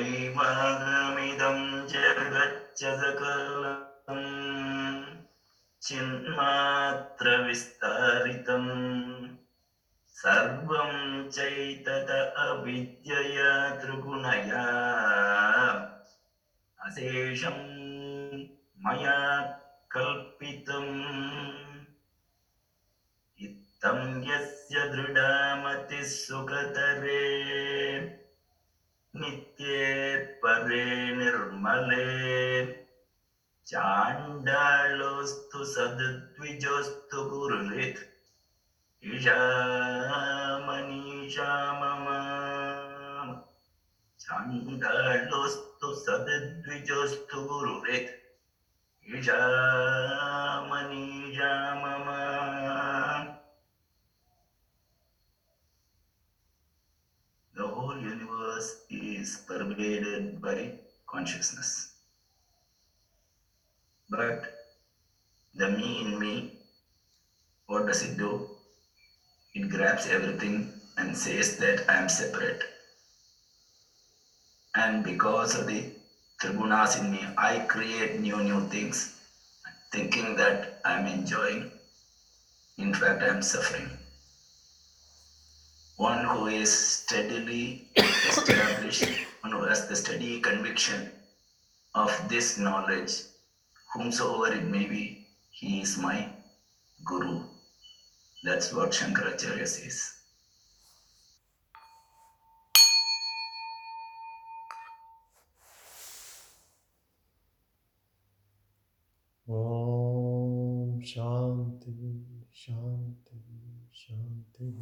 Chaivahamidam Jagatchasakalam Chinmatra Vistaritam Sarvam Chaitata Avidyaya Trigunaya Asesham Maya Kalpitam Tam yasya drudamati sukatare nitye pare nirmale chandalostu sadadvijostu gururit ishamani shamama chandalostu sadadvijostu gururit ishamani shamama. The whole universe is pervaded by consciousness. But the me in me, what does it do? It grabs everything and says that I am separate. And because of the trigunas in me, I create new things, thinking that I am enjoying. In fact, I am suffering. One who is steadily established, one who has the steady conviction of this knowledge, whomsoever it may be, he is my guru. That's what Shankaracharya says. Om Shanti, Shanti, Shanti.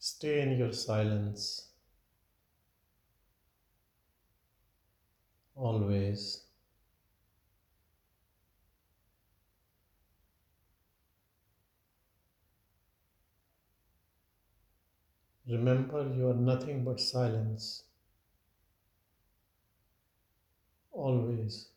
Stay in your silence, always. Remember, you are nothing but silence, always.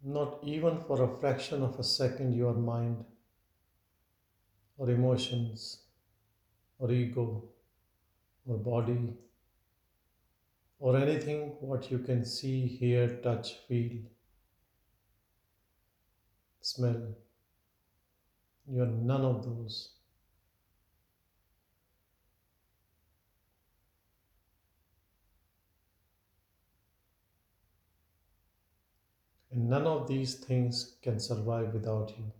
Not even for a fraction of a second your mind or emotions or ego or body or anything what you can see, hear, touch, feel, smell. You are none of those. And none of these things can survive without you.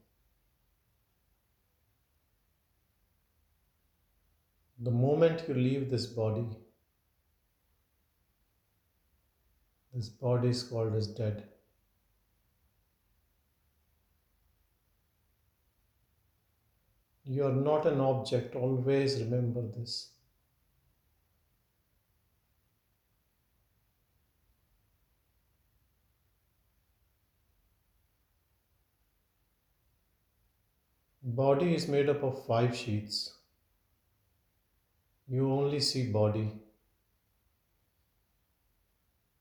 The moment you leave this body is called as dead. You are not an object, always remember this. Body is made up of 5 sheets. You only see body,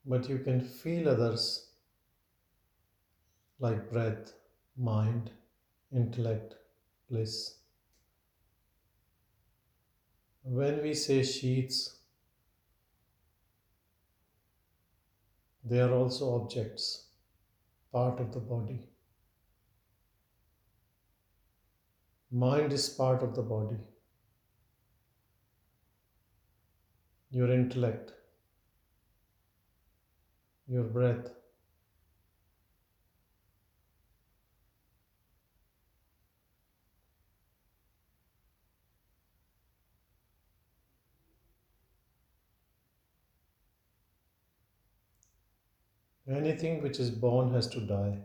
but you can feel others like breath, mind, intellect, bliss. When we say sheets, they are also objects, part of the body. Mind is part of the body, your intellect, your breath. Anything which is born has to die.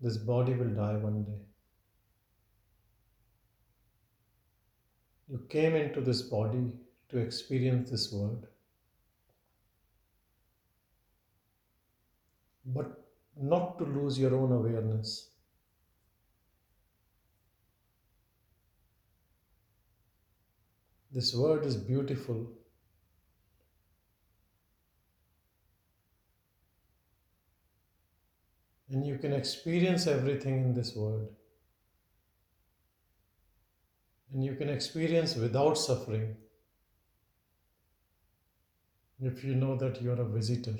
This body will die one day. You came into this body to experience this world. But not to lose your own awareness. This world is beautiful. And you can experience everything in this world. And you can experience without suffering if you know that you are a visitor.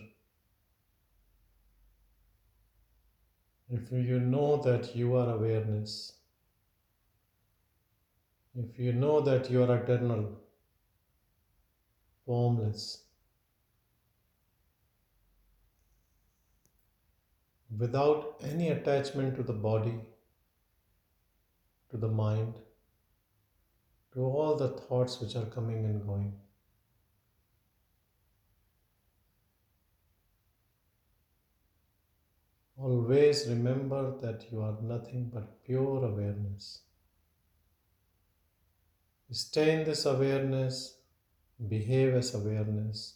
If you know that you are awareness, if you know that you are eternal, formless, without any attachment to the body, to the mind, to all the thoughts which are coming and going. Always remember that you are nothing but pure awareness. Stay in this awareness, behave as awareness,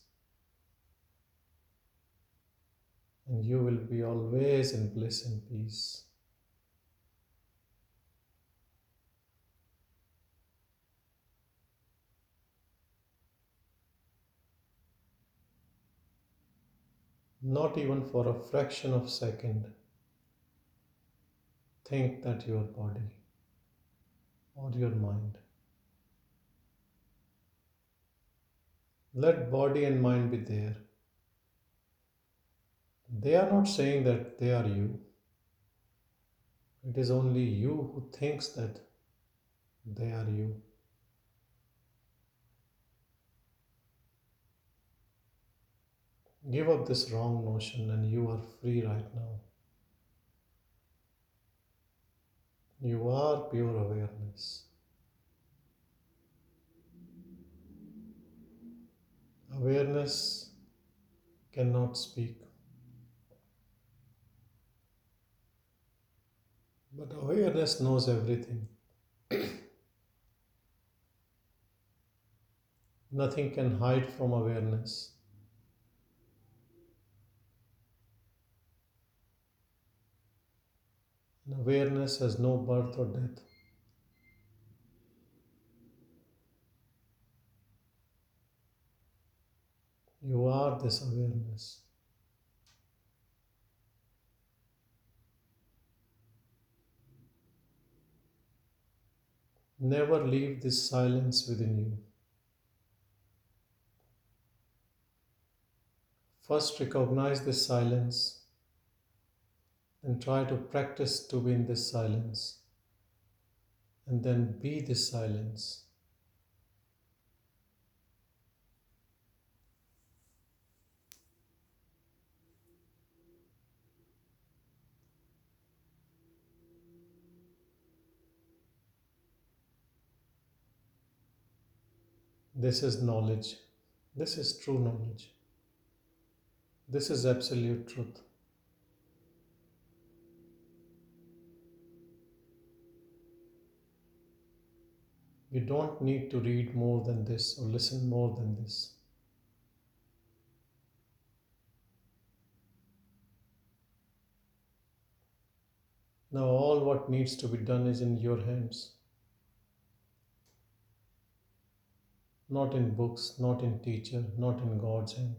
and you will be always in bliss and peace. Not even for a fraction of a second, think that your body or your mind. Let body and mind be there. They are not saying that they are you. It is only you who thinks that they are you. Give up this wrong notion and you are free right now. You are pure awareness. Awareness cannot speak. But awareness knows everything. Nothing can hide from awareness. And awareness has no birth or death. You are this awareness. Never leave this silence within you. First recognize this silence. And try to practice to be in this silence, and then be this silence. This is knowledge. This is true knowledge. This is absolute truth. You don't need to read more than this or listen more than this. Now all what needs to be done is in your hands. Not in books, not in teacher, not in God's hand.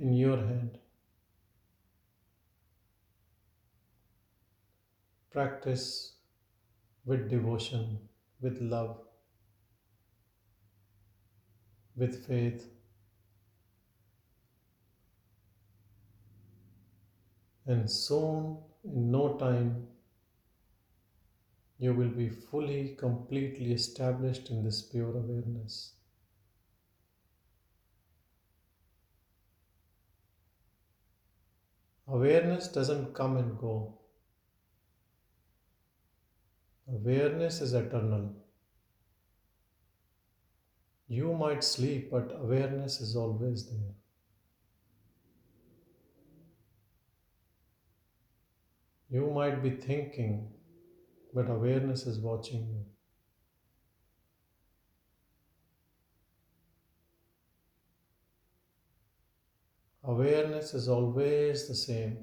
In your hand. Practice with devotion. With love, with faith, and soon, in no time, you will be fully, completely established in this pure awareness. Awareness doesn't come and go. Awareness is eternal. You might sleep, but awareness is always there. You might be thinking, but awareness is watching you. Awareness is always the same.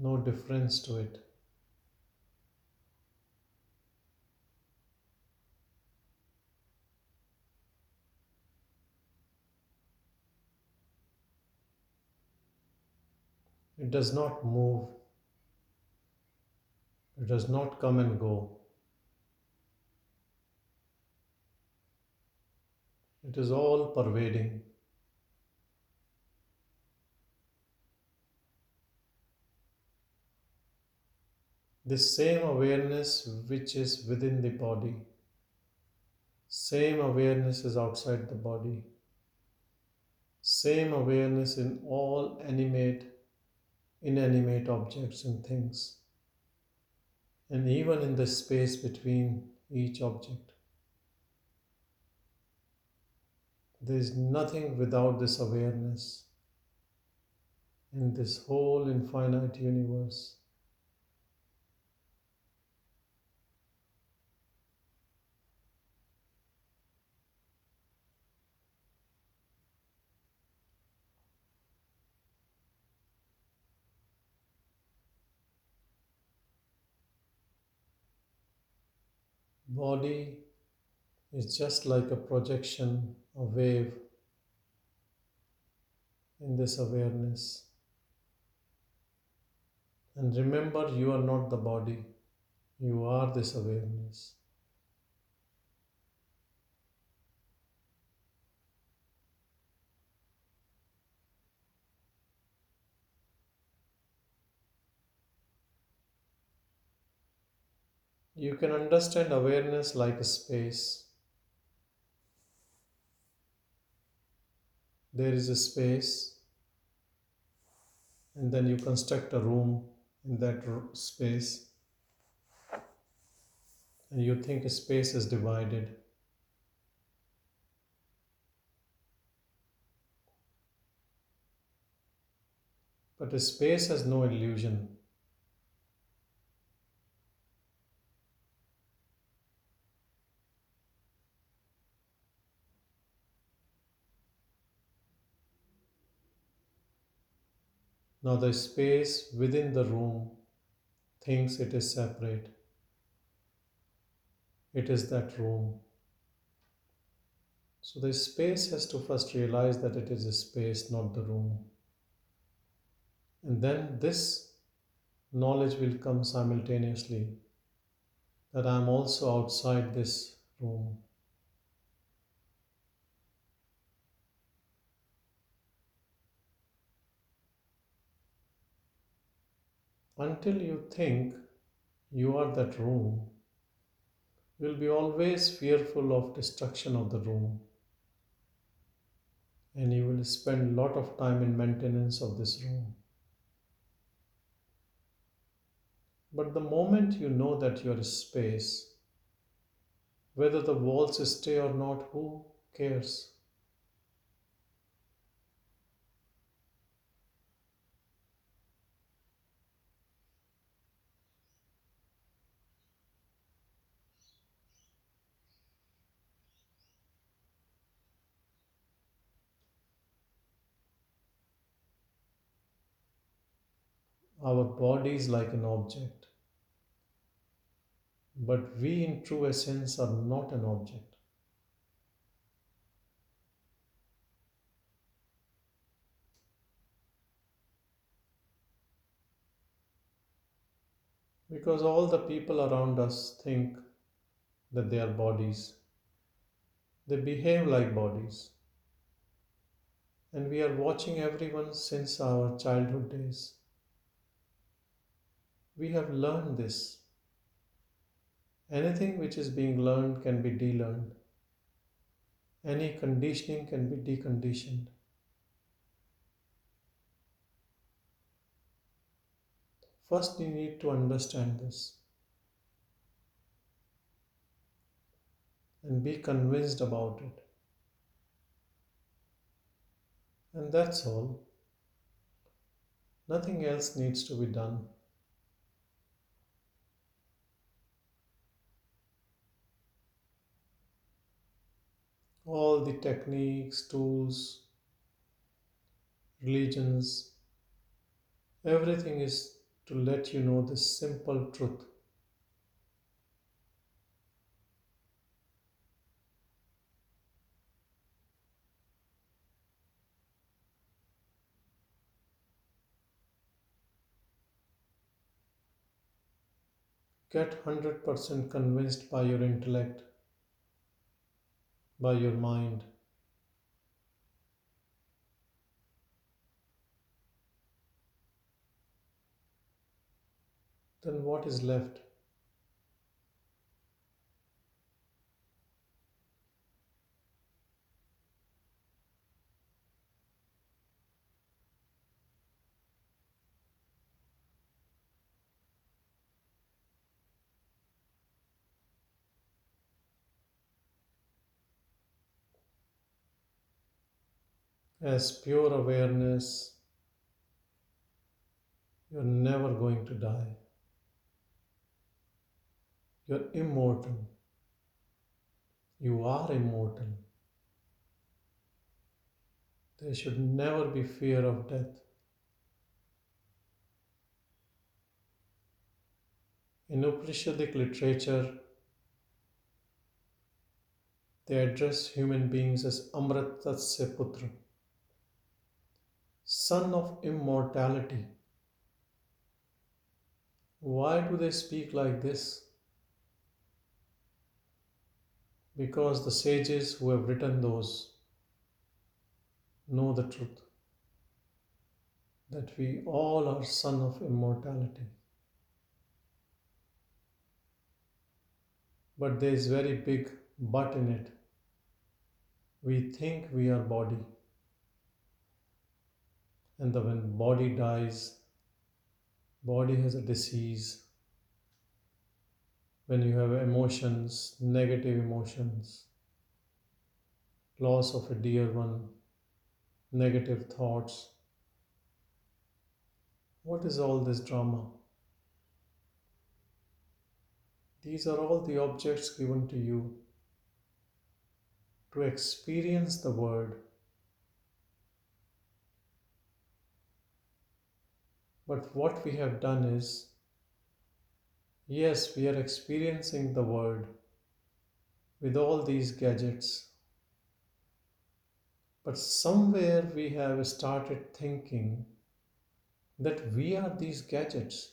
No difference to it. It does not move. It does not come and go. It is all pervading. This same awareness which is within the body, same awareness is outside the body, same awareness in all animate, inanimate objects and things, and even in the space between each object. There is nothing without this awareness in this whole infinite universe. Body is just like a projection, a wave in this awareness. And remember, you are not the body, you are this awareness. You can understand awareness like a space. There is a space, and then you construct a room in that space, and you think a space is divided. But a space has no illusion. Now the space within the room thinks it is separate. It is that room. So the space has to first realize that it is a space, not the room. And then this knowledge will come simultaneously, that I am also outside this room. Until you think you are that room, you will be always fearful of destruction of the room, and you will spend a lot of time in maintenance of this room. But the moment you know that you are a space, whether the walls stay or not, who cares? Our body is like an object, but we in true essence are not an object. Because all the people around us think that they are bodies. They behave like bodies. And we are watching everyone since our childhood days. We have learned this. Anything which is being learned can be de-learned. Any conditioning can be deconditioned. First, you need to understand this and be convinced about it. And that's all. Nothing else needs to be done. All the techniques, tools, religions, everything is to let you know this simple truth. Get 100% convinced by your intellect, by your mind. Then what is left? As pure awareness, you're never going to die. You're immortal. You are immortal. There should never be fear of death. In Upanishadic literature, they address human beings as Amratasya Putra, son of immortality. Why do they speak like this? Because the sages who have written those know the truth, that we all are son of immortality. But there is very big but in it. We think we are body, and when body dies, body has a disease. When you have emotions, negative emotions, loss of a dear one, negative thoughts, what is all this drama? These are all the objects given to you to experience the world. But what we have done is, yes, we are experiencing the world with all these gadgets, but somewhere we have started thinking that we are these gadgets.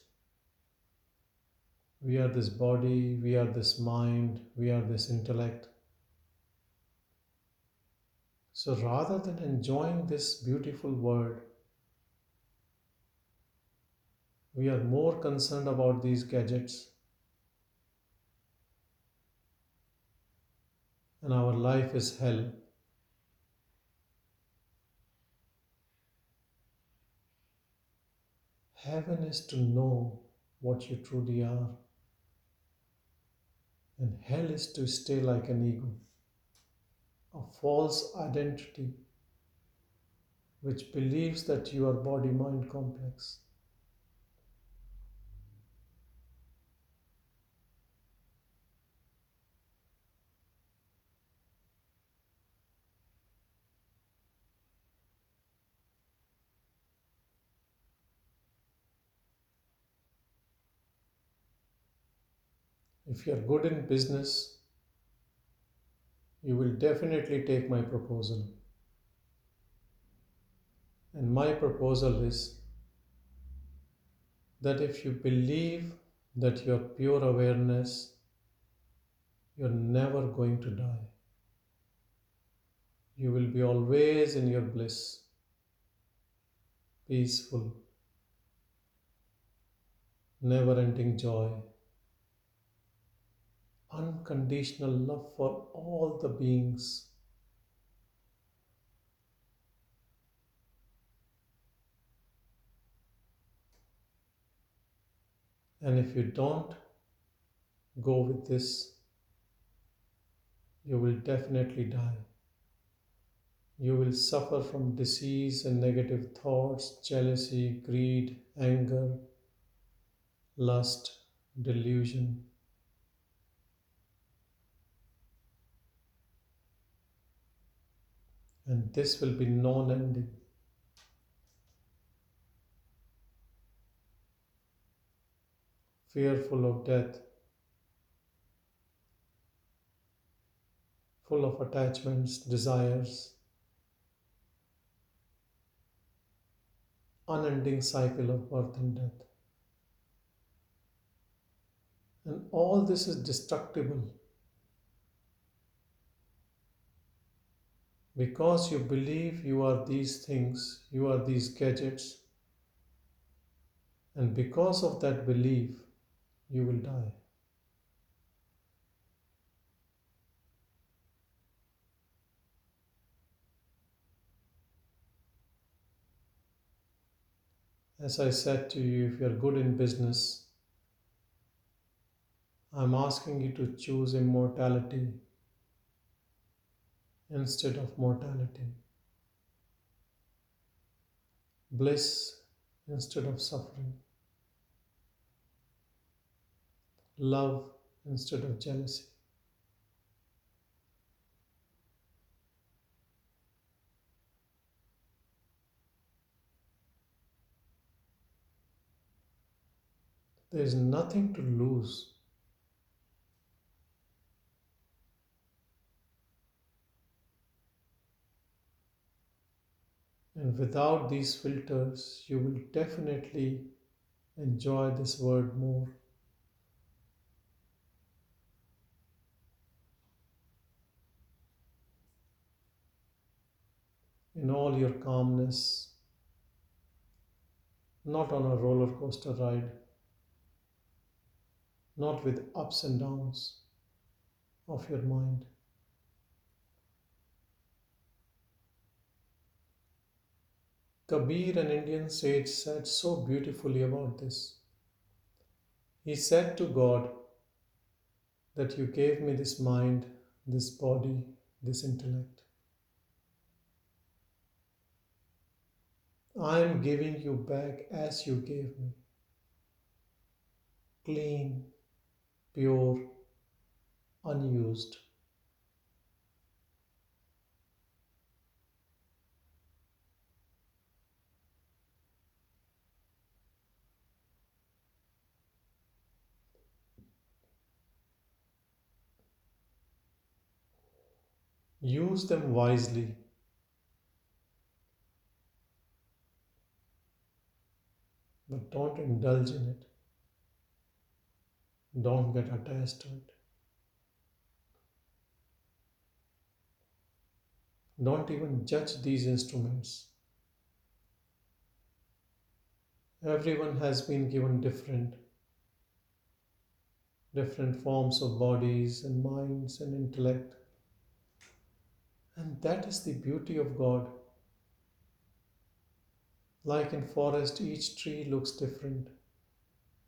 We are this body, we are this mind, we are this intellect. So rather than enjoying this beautiful world, we are more concerned about these gadgets, and our life is hell. Heaven is to know what you truly are, and hell is to stay like an ego, a false identity which believes that you are body-mind complex. If you are good in business, you will definitely take my proposal. And my proposal is that if you believe that you are pure awareness, you are never going to die. You will be always in your bliss, peaceful, never-ending joy, unconditional love for all the beings, And if you don't go with this, you will definitely die. You will suffer from disease and negative thoughts, jealousy, greed, anger, lust, delusion. And this will be non-ending. Fearful of death, full of attachments, desires, unending cycle of birth and death. And all this is destructible because you believe you are these things, you are these gadgets, and because of that belief, you will die. As I said to you, if you are good in business, I'm asking you to choose immortality instead of mortality, bliss instead of suffering, love instead of jealousy. There is nothing to lose. And without these filters, you will definitely enjoy this world more. In all your calmness, not on a roller coaster ride, not with ups and downs of your mind. Kabir, an Indian sage, said so beautifully about this. He said to God that you gave me this mind, this body, this intellect. I am giving you back as you gave me. Clean, pure, unused. Use them wisely. But don't indulge in it. Don't get attached to it. Don't even judge these instruments. Everyone has been given different forms of bodies and minds and intellect. And that is the beauty of God. Like in forest, each tree looks different,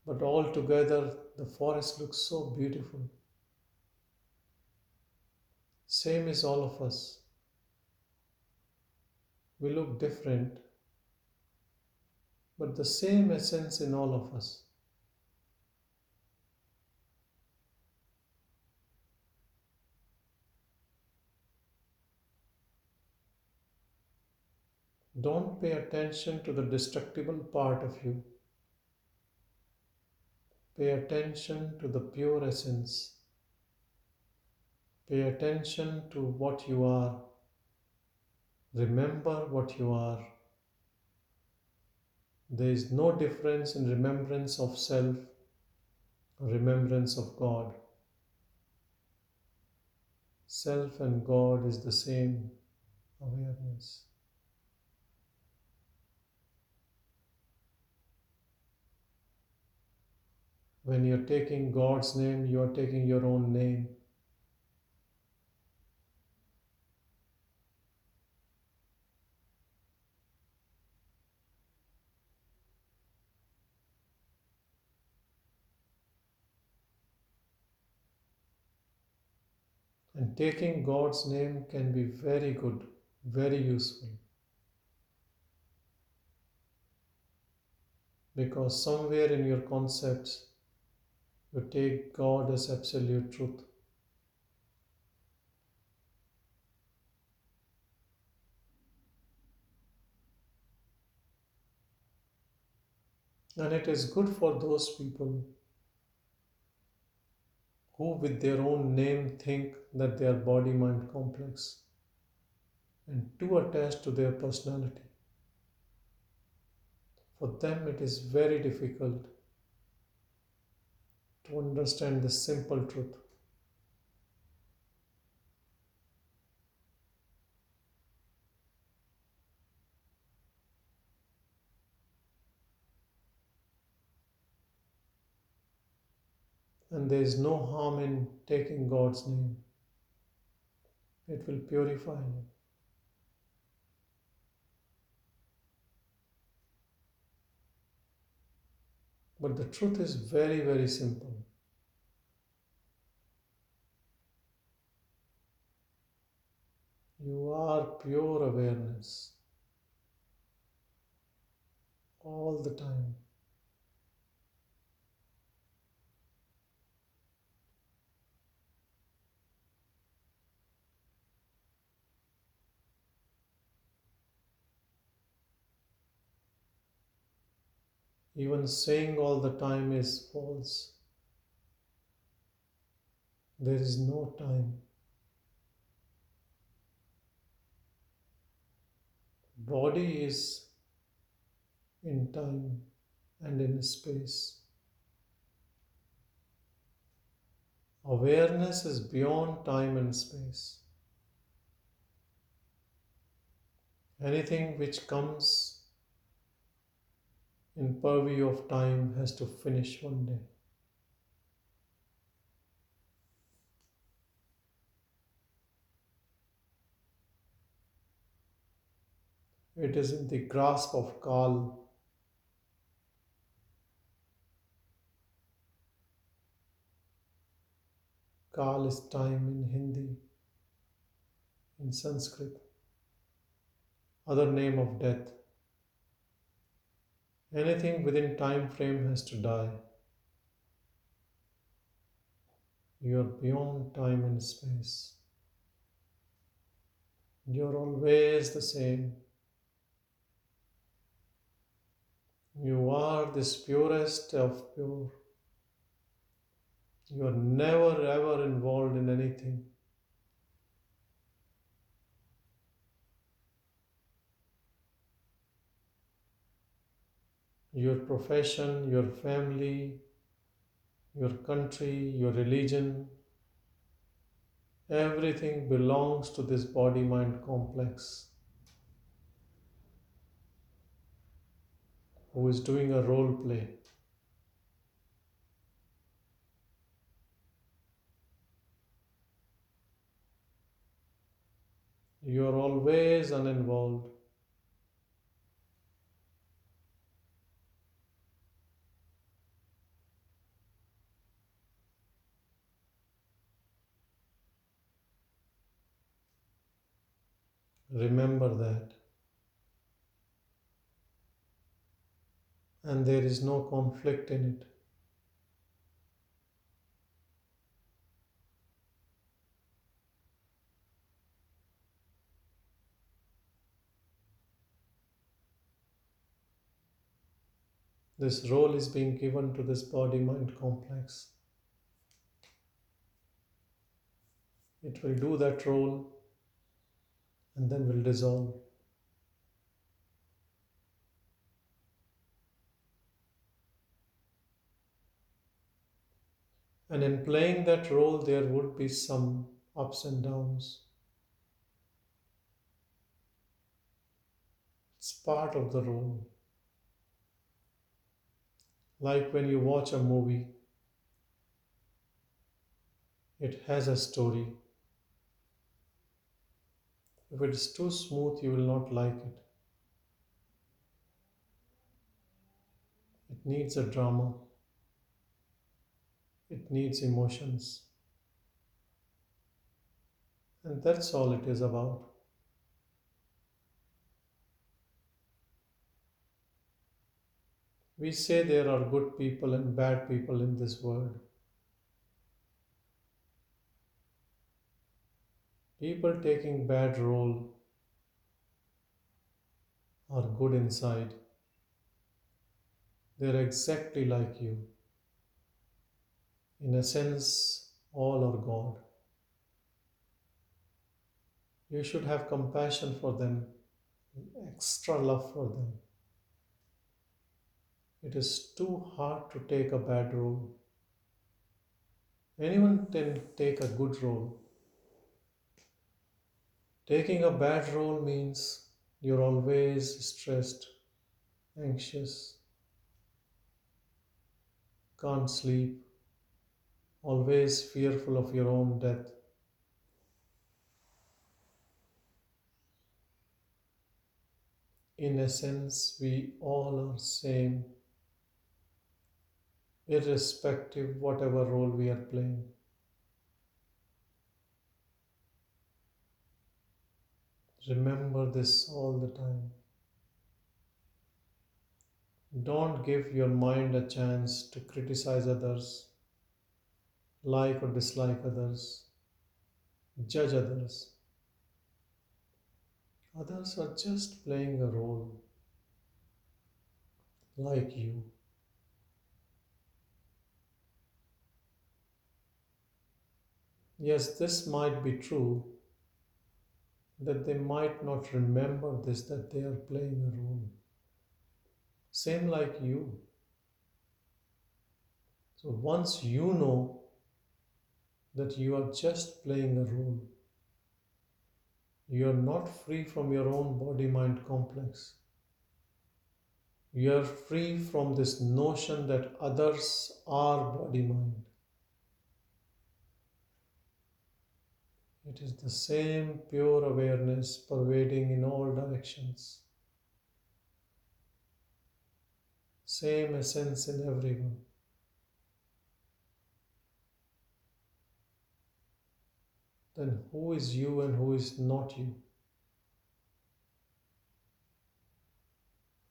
but all together the forest looks so beautiful. Same is all of us. We look different, but the same essence in all of us. Don't pay attention to the destructible part of you. Pay attention to the pure essence. Pay attention to what you are. Remember what you are. There is no difference in remembrance of self or remembrance of God. Self and God is the same awareness. When you are taking God's name, you are taking your own name. And taking God's name can be very good, very useful. Because somewhere in your concepts, you take God as absolute truth. And it is good for those people who with their own name think that they are body-mind complex and too attached to their personality. For them it is very difficult to understand this simple truth. And there is no harm in taking God's name. It will purify you. But the truth is very, very simple. You are pure awareness all the time. Even saying all the time is false. There is no time. Body is in time and in space. Awareness is beyond time and space. Anything which comes in purview of time has to finish one day. It is in the grasp of Kaal. Kaal is time in Hindi, in Sanskrit, other name of death. Anything within time frame has to die. You are beyond time and space. You are always the same. You are this purest of pure. You are never ever involved in anything. Your profession, your family, your country, your religion, everything belongs to this body-mind complex, who is doing a role play. You are always uninvolved. Remember that. And there is no conflict in it. This role is being given to this body-mind complex. It will do that role and then will dissolve. And in playing that role, there would be some ups and downs. It's part of the role. Like when you watch a movie, it has a story. If it is too smooth, you will not like it. It needs a drama. It needs emotions. And that's all it is about. We say there are good people and bad people in this world. People taking bad role are good inside. They're exactly like you. In a sense, all are God. You should have compassion for them, extra love for them. It is too hard to take a bad role. Anyone can take a good role. Taking a bad role means you're always stressed, anxious, can't sleep, always fearful of your own death. In essence, we all are same, irrespective whatever role we are playing. Remember this all the time. Don't give your mind a chance to criticize others, like or dislike others, judge others. Others are just playing a role, like you. Yes, this might be true, that they might not remember this, that they are playing a role. Same like you. So once you know that you are just playing a role, you are not free from your own body-mind complex. You are free from this notion that others are body-mind. It is the same pure awareness pervading in all directions. Same essence in everyone. Then who is you and who is not you?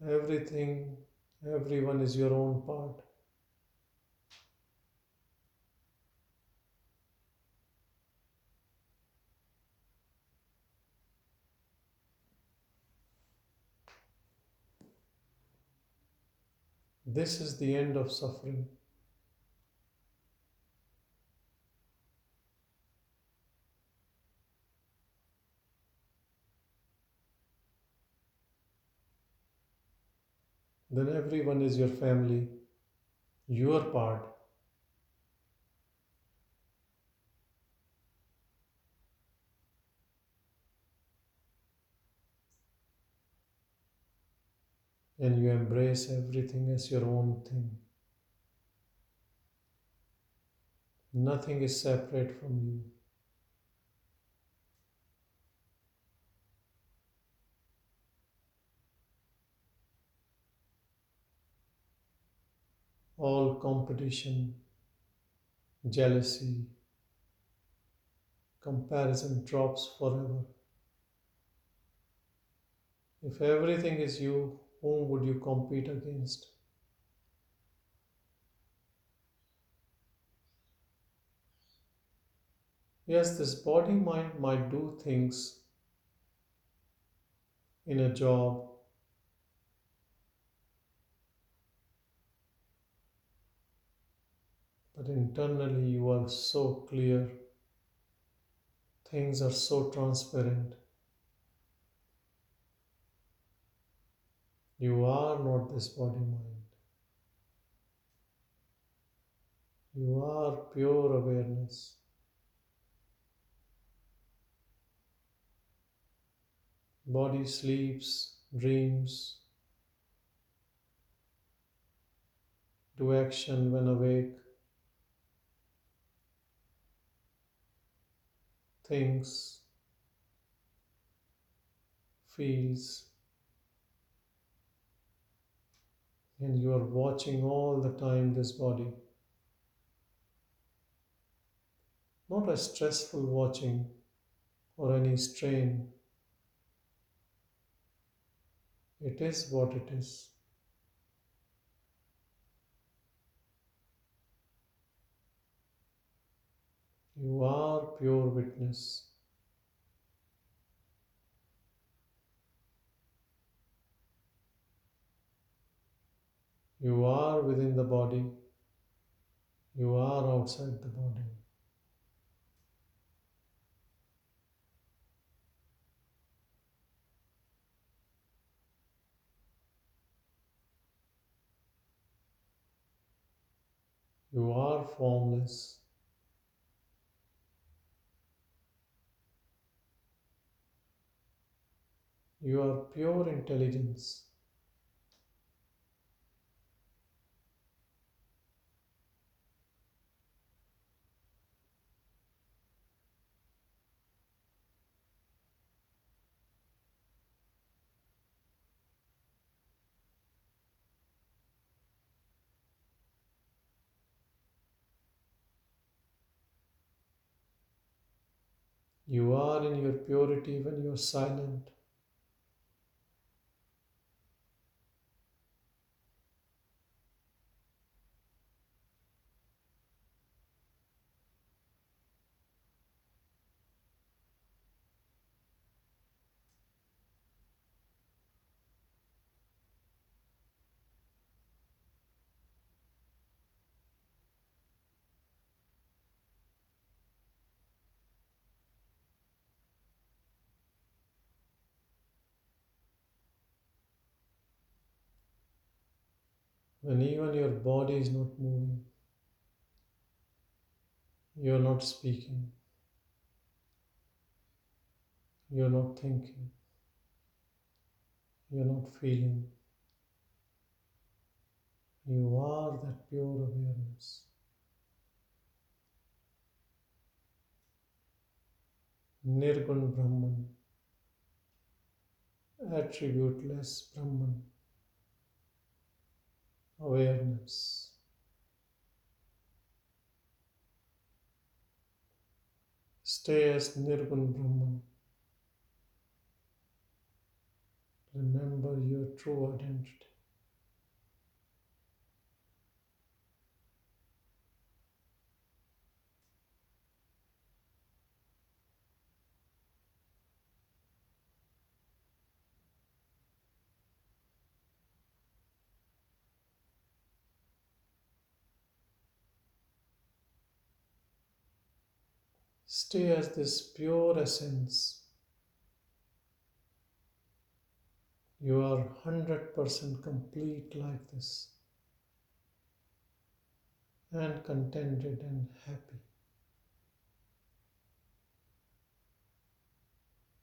Everything, everyone is your own part. This is the end of suffering. Then everyone is your family, your part. And you embrace everything as your own thing. Nothing is separate from you. All competition, jealousy, comparison drops forever. If everything is you, whom would you compete against? Yes, this body-mind might do things in a job, but internally you are so clear, things are so transparent. You are not this body-mind. You are pure awareness. Body sleeps, dreams, do action when awake, thinks, feels. And you are watching all the time this body. Not a stressful watching, or any strain. It is what it is. You are pure witness. You are within the body. You are outside the body. You are formless. You are pure intelligence. You are in your purity when you are silent. When even your body is not moving, you are not speaking, you are not thinking, you are not feeling, you are that pure awareness. Nirguna Brahman, attributeless Brahman. Awareness. Stay as Nirguna Brahman. Remember your true identity. Stay as this pure essence. You are 100% complete like this, and contented and happy.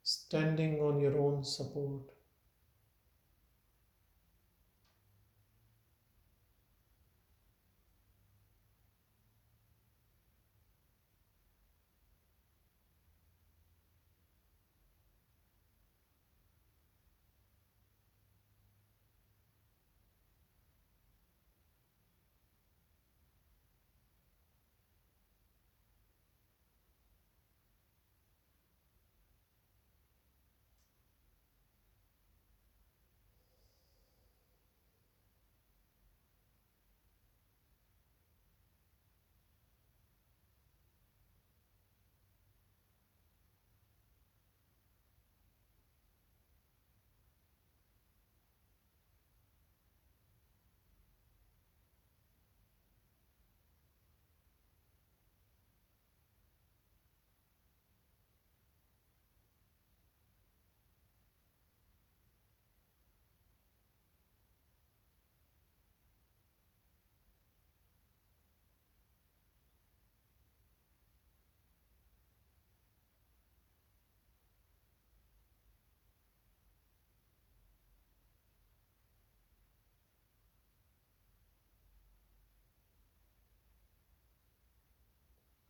Standing on your own support.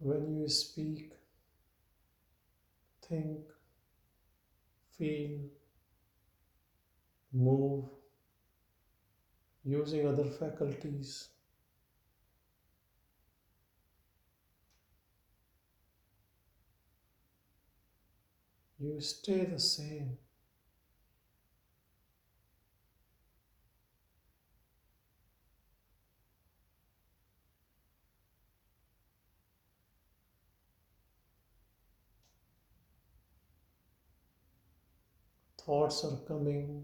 When you speak, think, feel, move, using other faculties, you stay the same. Thoughts are coming,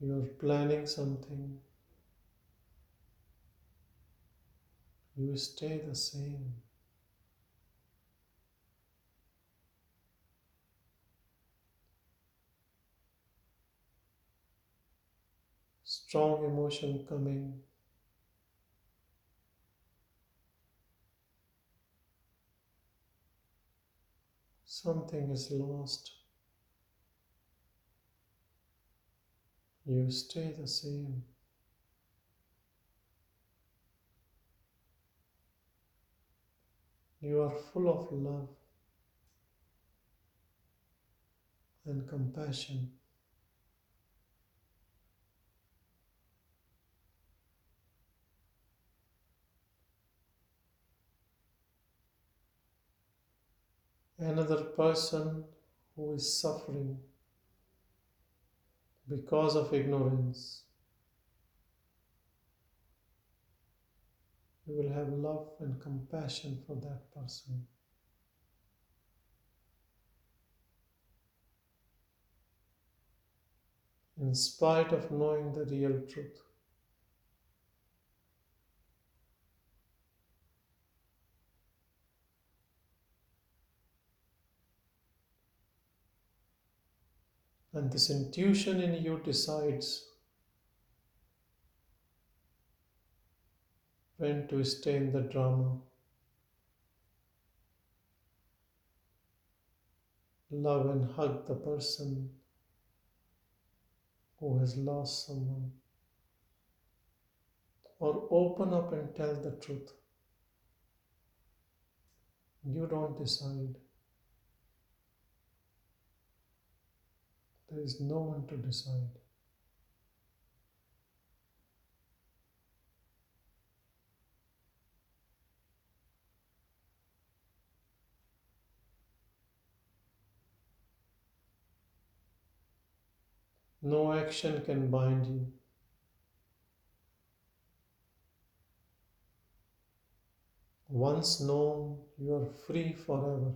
you're planning something, you stay the same. Strong emotion coming, something is lost, you stay the same. You are full of love and compassion. Another person who is suffering because of ignorance, you will have love and compassion for that person. In spite of knowing the real truth, and this intuition in you decides when to stay in the drama. Love and hug the person who has lost someone, or open up and tell the truth. You don't decide. There is no one to decide. No action can bind you. Once known, you are free forever.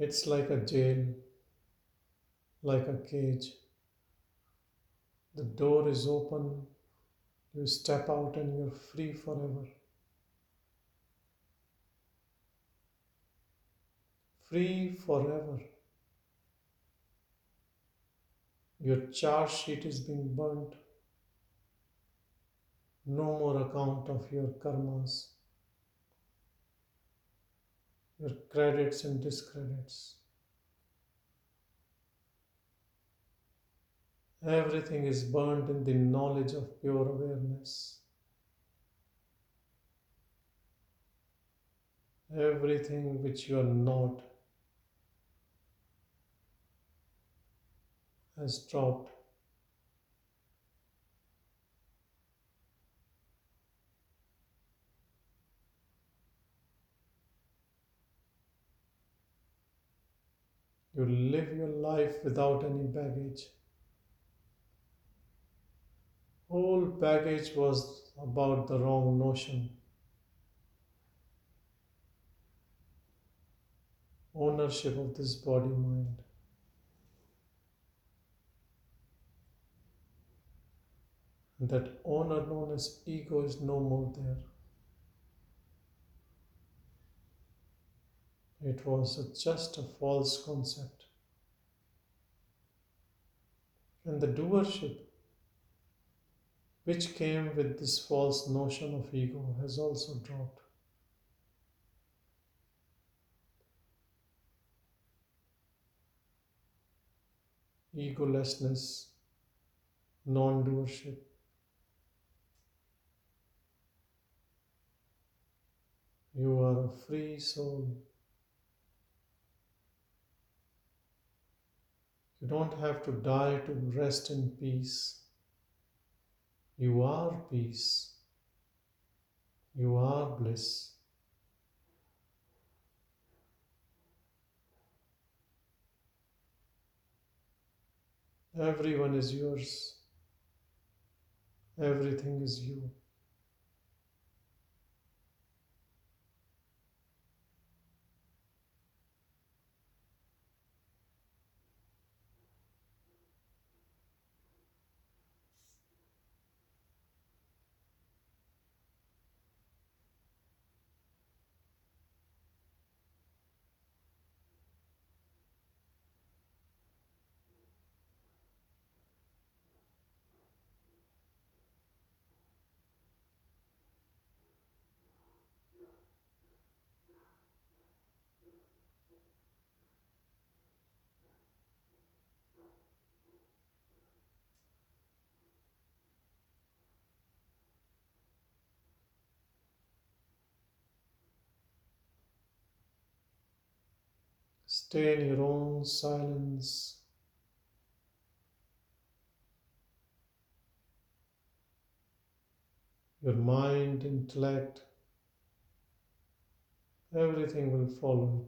It's like a jail, like a cage. The door is open, you step out and you're free forever. Free forever. Your charge sheet is being burnt. No more account of your karmas, your credits and discredits. Everything is burnt in the knowledge of pure awareness. Everything which you are not has dropped. You live your life without any baggage. Whole baggage was about the wrong notion. Ownership of this body-mind. That owner known as ego is no more there. It was just a false concept. And the doership which came with this false notion of ego has also dropped. Egolessness, non-doership. You are a free soul. You don't have to die to rest in peace. You are peace. You are bliss. Everyone is yours. Everything is you. Stay in your own silence. Your mind, intellect, everything will follow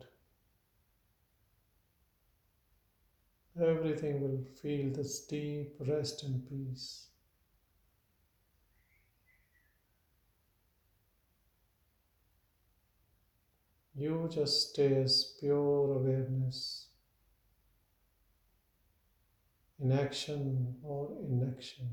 it. Everything will feel this deep rest and peace. You just stay as pure awareness, in action or inaction.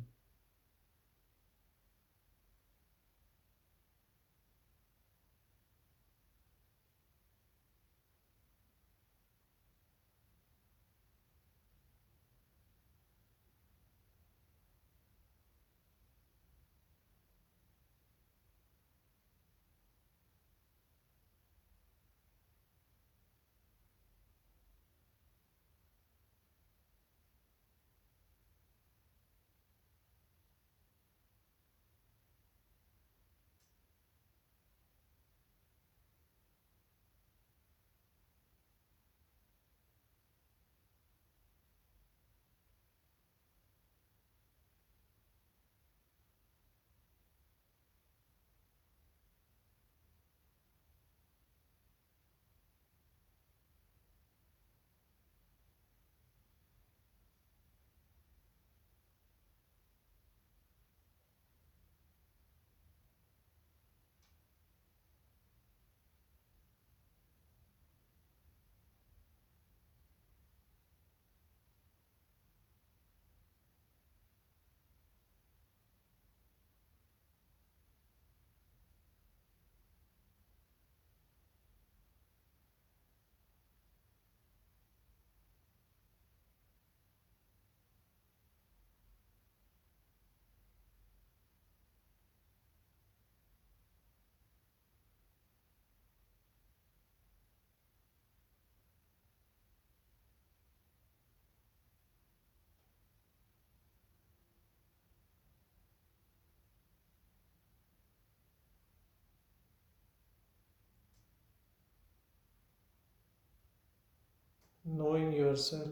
Knowing yourself,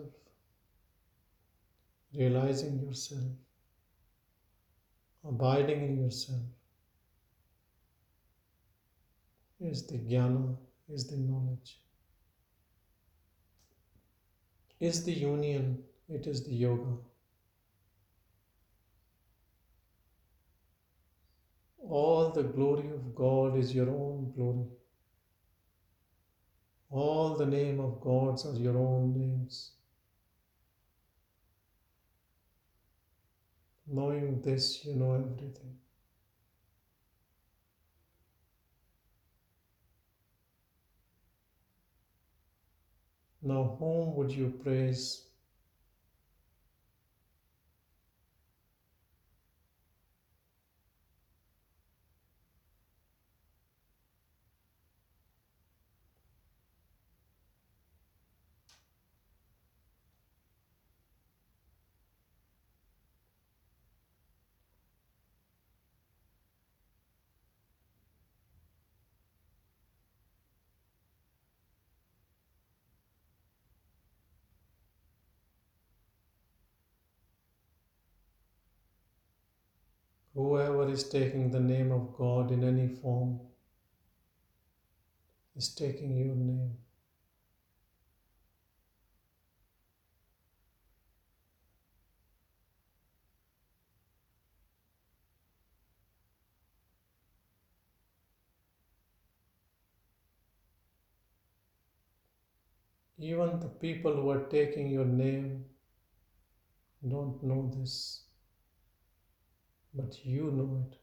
realizing yourself, abiding in yourself is the jnana, is the knowledge, is the union, it is the yoga. All the glory of God is your own glory. All the name of gods are your own names. Knowing this, you know everything. Now, whom would you praise? Whoever is taking the name of God in any form is taking your name. Even the people who are taking your name don't know this, but you know it.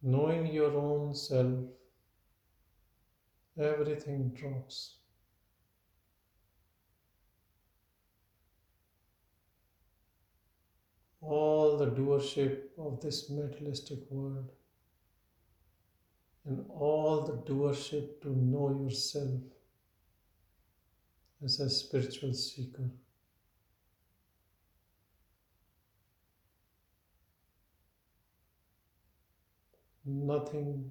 Knowing your own self, everything drops. All the doership of this materialistic world and all the doership to know yourself as a spiritual seeker. Nothing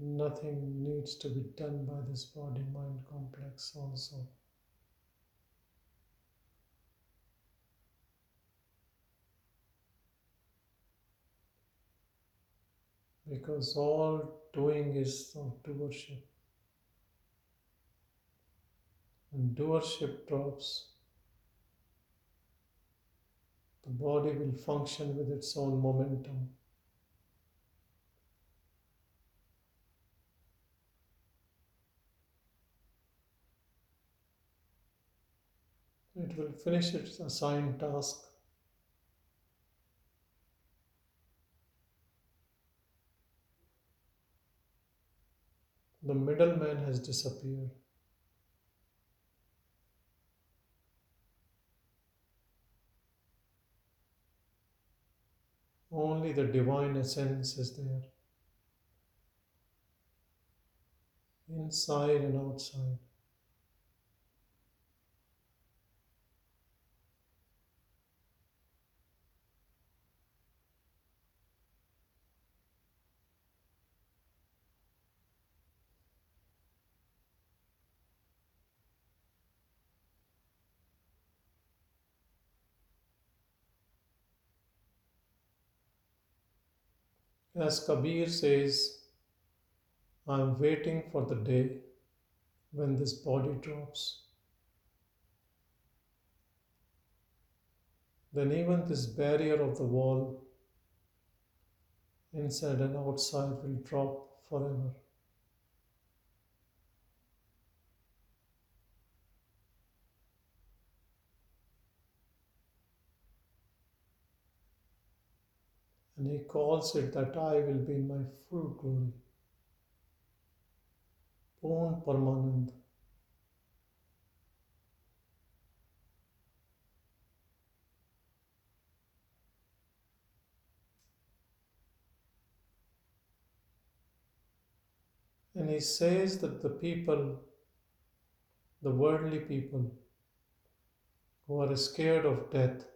needs to be done by this body-mind complex also. Because all doing is of doership. And doership drops. The body will function with its own momentum. It will finish its assigned task. The middleman has disappeared. Only the divine essence is there, inside and outside. As Kabir says, I am waiting for the day when this body drops. Then even this barrier of the wall, inside and outside, will drop forever. And he calls it that I will be in my full glory. Purna Paramananda. And he says that the people, the worldly people, who are scared of death,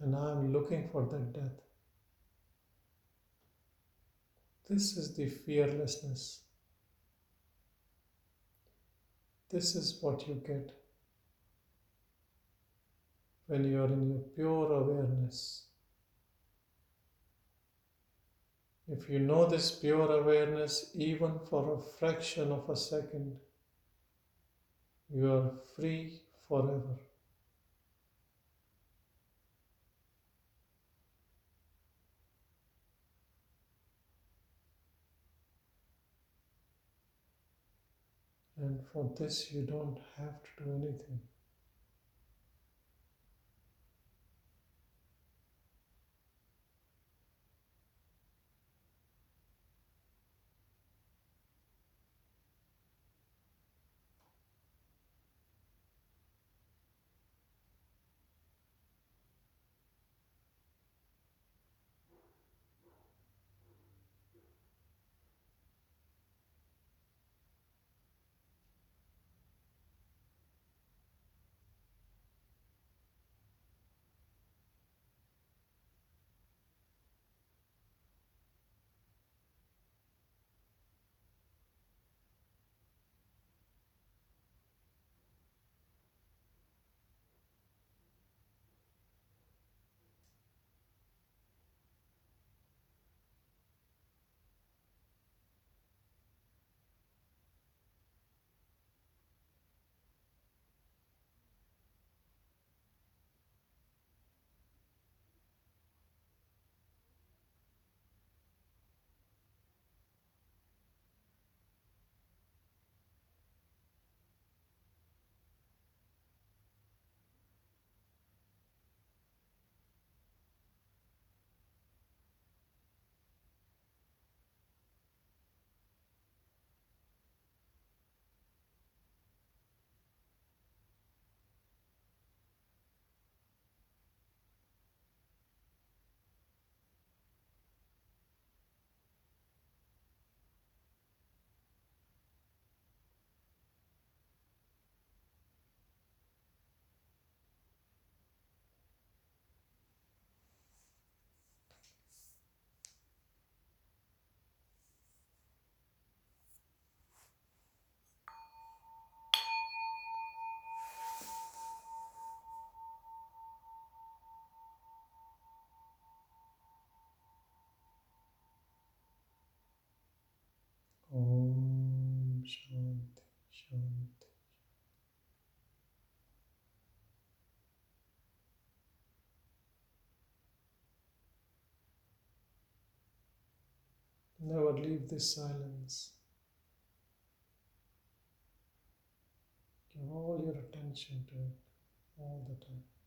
and I am looking for that death. This is the fearlessness. This is what you get when you are in your pure awareness. If you know this pure awareness even for a fraction of a second, you are free forever. And for this you don't have to do anything. Om Shanti, Shanti. Never leave this silence. Give all your attention to it all the time.